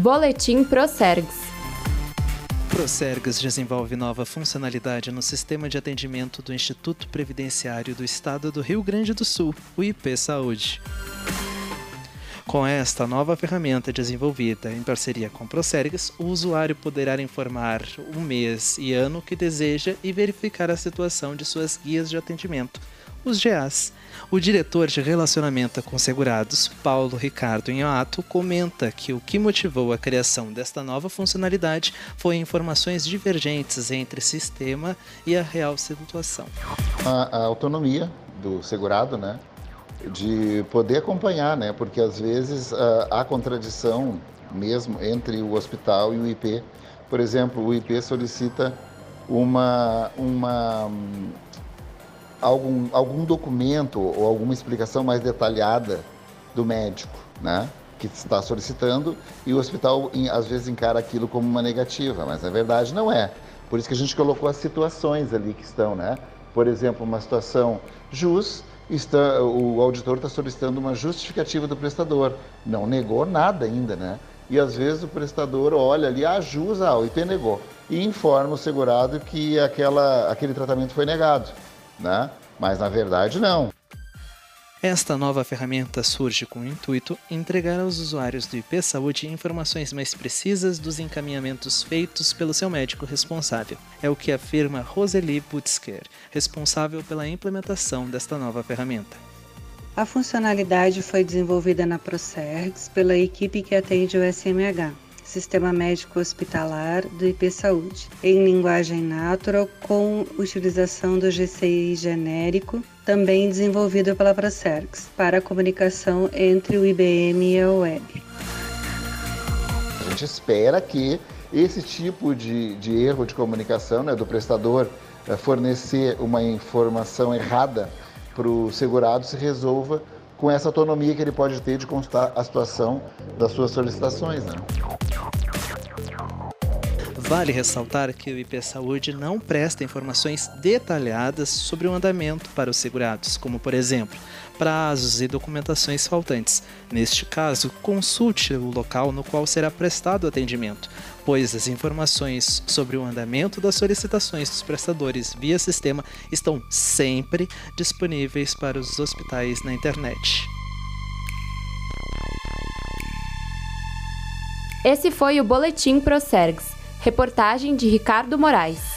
Boletim Procergs. Procergs desenvolve nova funcionalidade no Sistema de Atendimento do Instituto Previdenciário do Estado do Rio Grande do Sul, o IP Saúde. Com esta nova ferramenta desenvolvida em parceria com Procergs, o usuário poderá informar o mês e ano que deseja e verificar a situação de suas guias de atendimento, os GAs. O diretor de relacionamento com segurados, Paulo Ricardo Enioato, comenta que o que motivou a criação desta nova funcionalidade foi informações divergentes entre sistema e a real situação. A autonomia do segurado, né, de poder acompanhar, né, porque às vezes há contradição mesmo entre o hospital e o IP. Por exemplo, o IP solicita algum documento ou alguma explicação mais detalhada do médico, né, que está solicitando, e o hospital às vezes encara aquilo como uma negativa, mas na verdade não é. Por isso que a gente colocou as situações ali que estão, né? Por exemplo, uma situação jus, o auditor está solicitando uma justificativa do prestador, não negou nada ainda, né? E às vezes o prestador olha ali, jus, o IP negou, e informa o segurado que aquele tratamento foi negado, né? Mas na verdade não. Esta nova ferramenta surge com o intuito de entregar aos usuários do IP Saúde informações mais precisas dos encaminhamentos feitos pelo seu médico responsável. É o que afirma Roseli Butsker, responsável pela implementação desta nova ferramenta. A funcionalidade foi desenvolvida na Procergs pela equipe que atende o SMH, Sistema Médico Hospitalar do IP Saúde, em linguagem natural com utilização do GCI genérico, também desenvolvido pela Procergs, para a comunicação entre o IBM e a web. A gente espera que esse tipo de erro de comunicação, né, do prestador fornecer uma informação errada para o segurado se resolva com essa autonomia que ele pode ter de constar a situação das suas solicitações, né? Vale ressaltar que o IP Saúde não presta informações detalhadas sobre o andamento para os segurados, como, por exemplo, prazos e documentações faltantes. Neste caso, consulte o local no qual será prestado o atendimento, pois as informações sobre o andamento das solicitações dos prestadores via sistema estão sempre disponíveis para os hospitais na internet. Esse foi o Boletim Procergs. Reportagem de Ricardo Moraes.